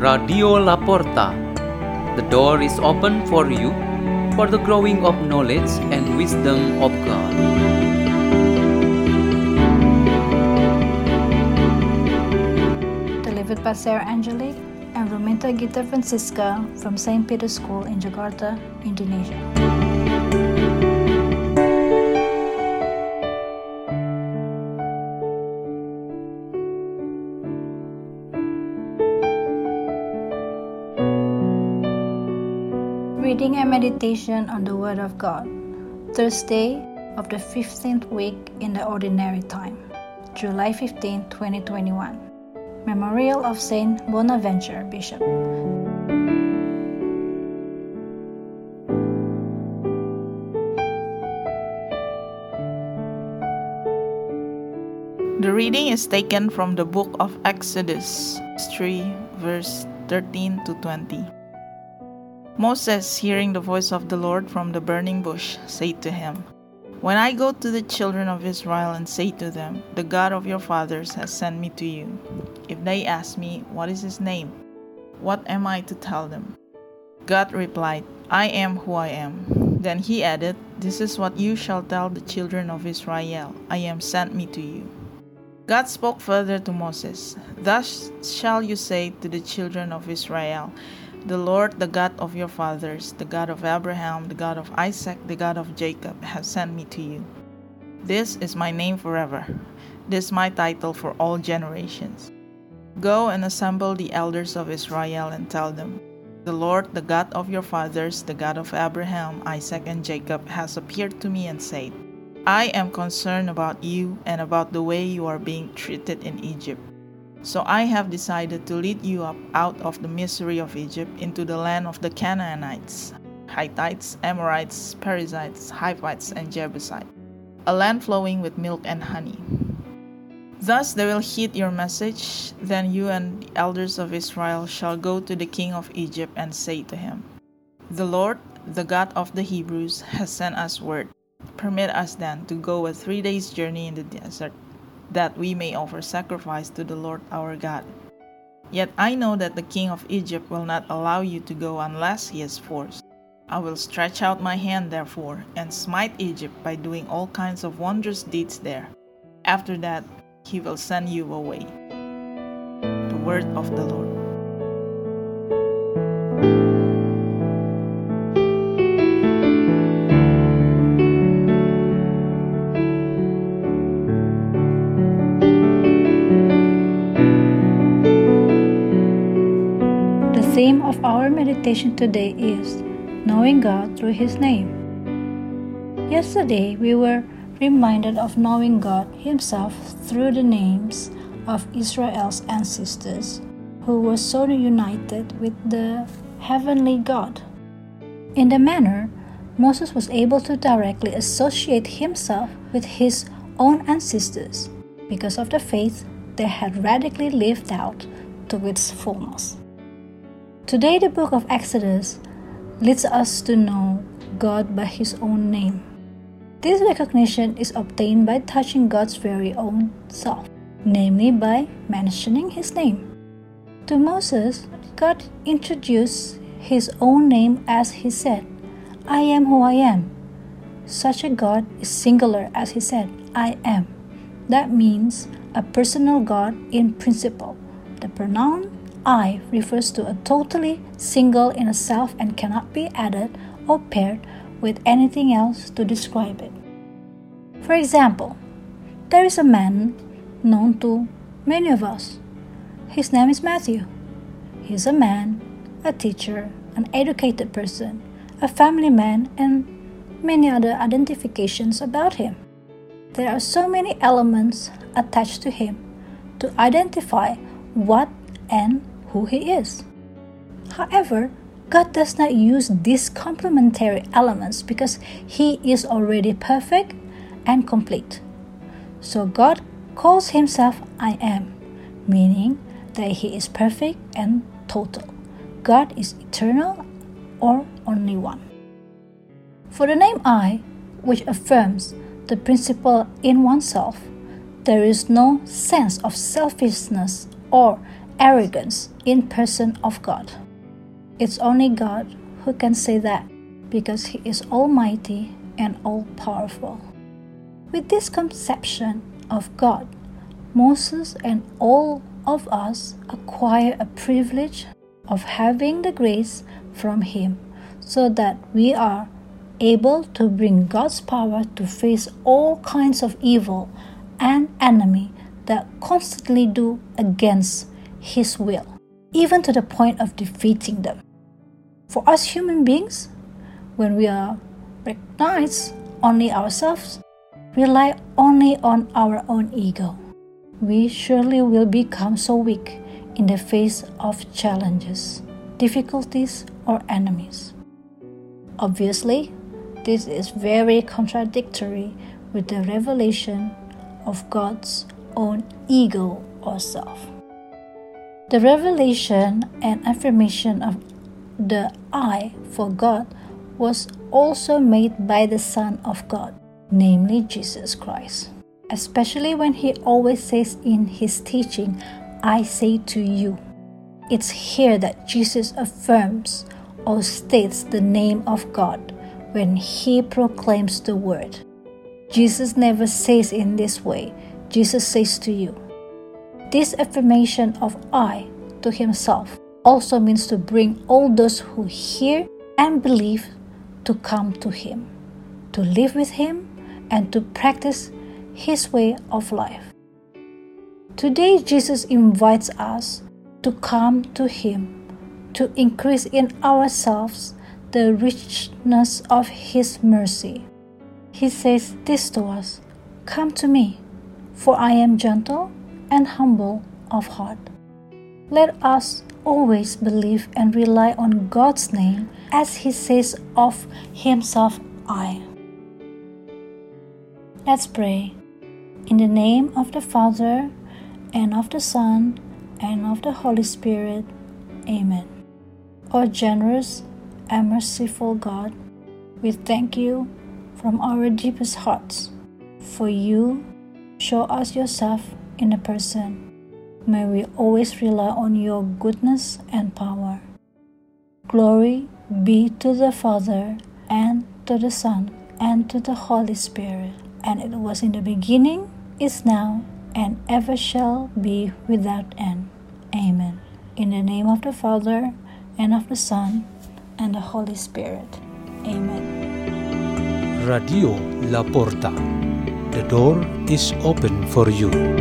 Radio La Porta. The door is open for you for the growing of knowledge and wisdom of God. Delivered by Sarah Angelique and Rumenta Gita Fransisca from Saint Peter's School in Jakarta, Indonesia. Reading and meditation on the Word of God. Thursday of the 15th week in the Ordinary Time, July 15, 2021. Memorial of Saint Bonaventure, Bishop. The reading is taken from the book of Exodus 3, verse 13 to 20. Moses, hearing the voice of the Lord from the burning bush, said to him, "When I go to the children of Israel and say to them, 'The God of your fathers has sent me to you,' if they ask me, 'What is his name?' what am I to tell them?" God replied, "I am who I am." Then he added, "This is what you shall tell the children of Israel, 'I am sent me to you.'" God spoke further to Moses, "Thus shall you say to the children of Israel, 'The Lord, the God of your fathers, the God of Abraham, the God of Isaac, the God of Jacob, has sent me to you.' This is my name forever. This is my title for all generations. Go and assemble the elders of Israel and tell them, 'The Lord, the God of your fathers, the God of Abraham, Isaac, and Jacob, has appeared to me and said, I am concerned about you and about the way you are being treated in Egypt. So I have decided to lead you up out of the misery of Egypt into the land of the Canaanites, Hittites, Amorites, Perizzites, Hivites, and Jebusites, a land flowing with milk and honey. Thus they will heed your message. Then you and the elders of Israel shall go to the king of Egypt and say to him, 'The Lord, the God of the Hebrews, has sent us word. Permit us then to go a 3 days' journey in the desert, that we may offer sacrifice to the Lord our God. Yet I know that the king of Egypt will not allow you to go unless he is forced. I will stretch out my hand, therefore, and smite Egypt by doing all kinds of wondrous deeds there. After that, he will send you away." The word of the Lord. The theme of our meditation today is knowing God through His name. Yesterday, we were reminded of knowing God Himself through the names of Israel's ancestors, who were so united with the heavenly God. In the manner, Moses was able to directly associate himself with his own ancestors because of the faith they had radically lived out to its fullness. Today, the book of Exodus leads us to know God by His own name. This recognition is obtained by touching God's very own self, namely by mentioning His name. To Moses, God introduced His own name as He said, "I am who I am." Such a God is singular as He said, "I am." That means a personal God in principle. The pronoun "I" refers to a totally single in itself and cannot be added or paired with anything else to describe it. For example, there is a man known to many of us. His name is Matthew. He is a man, a teacher, an educated person, a family man, and many other identifications about him. There are so many elements attached to him to identify what and who he is. However, God does not use these complementary elements because He is already perfect and complete. So God calls Himself "I am," meaning that He is perfect and total. God is eternal or only one. For the name "I," which affirms the principle in oneself, there is no sense of selfishness or arrogance in person of God. It's only God who can say that because He is almighty and all-powerful. With this conception of God, Moses and all of us acquire a privilege of having the grace from Him so that we are able to bring God's power to face all kinds of evil and enemy that constantly do against His will, even to the point of defeating them. For us human beings, when we are recognized only ourselves, rely only on our own ego, we surely will become so weak in the face of challenges, difficulties, or enemies. Obviously, this is very contradictory with the revelation of God's own ego or self. The revelation and affirmation of the I for God was also made by the Son of God, namely Jesus Christ, especially when He always says in His teaching, "I say to you." It's here that Jesus affirms or states the name of God when He proclaims the word. Jesus never says in this way, "Jesus says to you." This affirmation of I to Himself also means to bring all those who hear and believe to come to Him, to live with Him, and to practice His way of life. Today, Jesus invites us to come to Him, to increase in ourselves the richness of His mercy. He says this to us, "Come to me, for I am gentle and humble of heart." Let us always believe and rely on God's name as He says of Himself, "I." Let's pray. In the name of the Father, and of the Son, and of the Holy Spirit. Amen. O generous and merciful God, we thank You from our deepest hearts, for You show us Yourself in a person. May we always rely on Your goodness and power. Glory be to the Father, and to the Son, and to the Holy Spirit. And it was in the beginning, is now, and ever shall be without end. Amen. In the name of the Father, and of the Son, and the Holy Spirit. Amen. Radio La Porta. The door is open for you.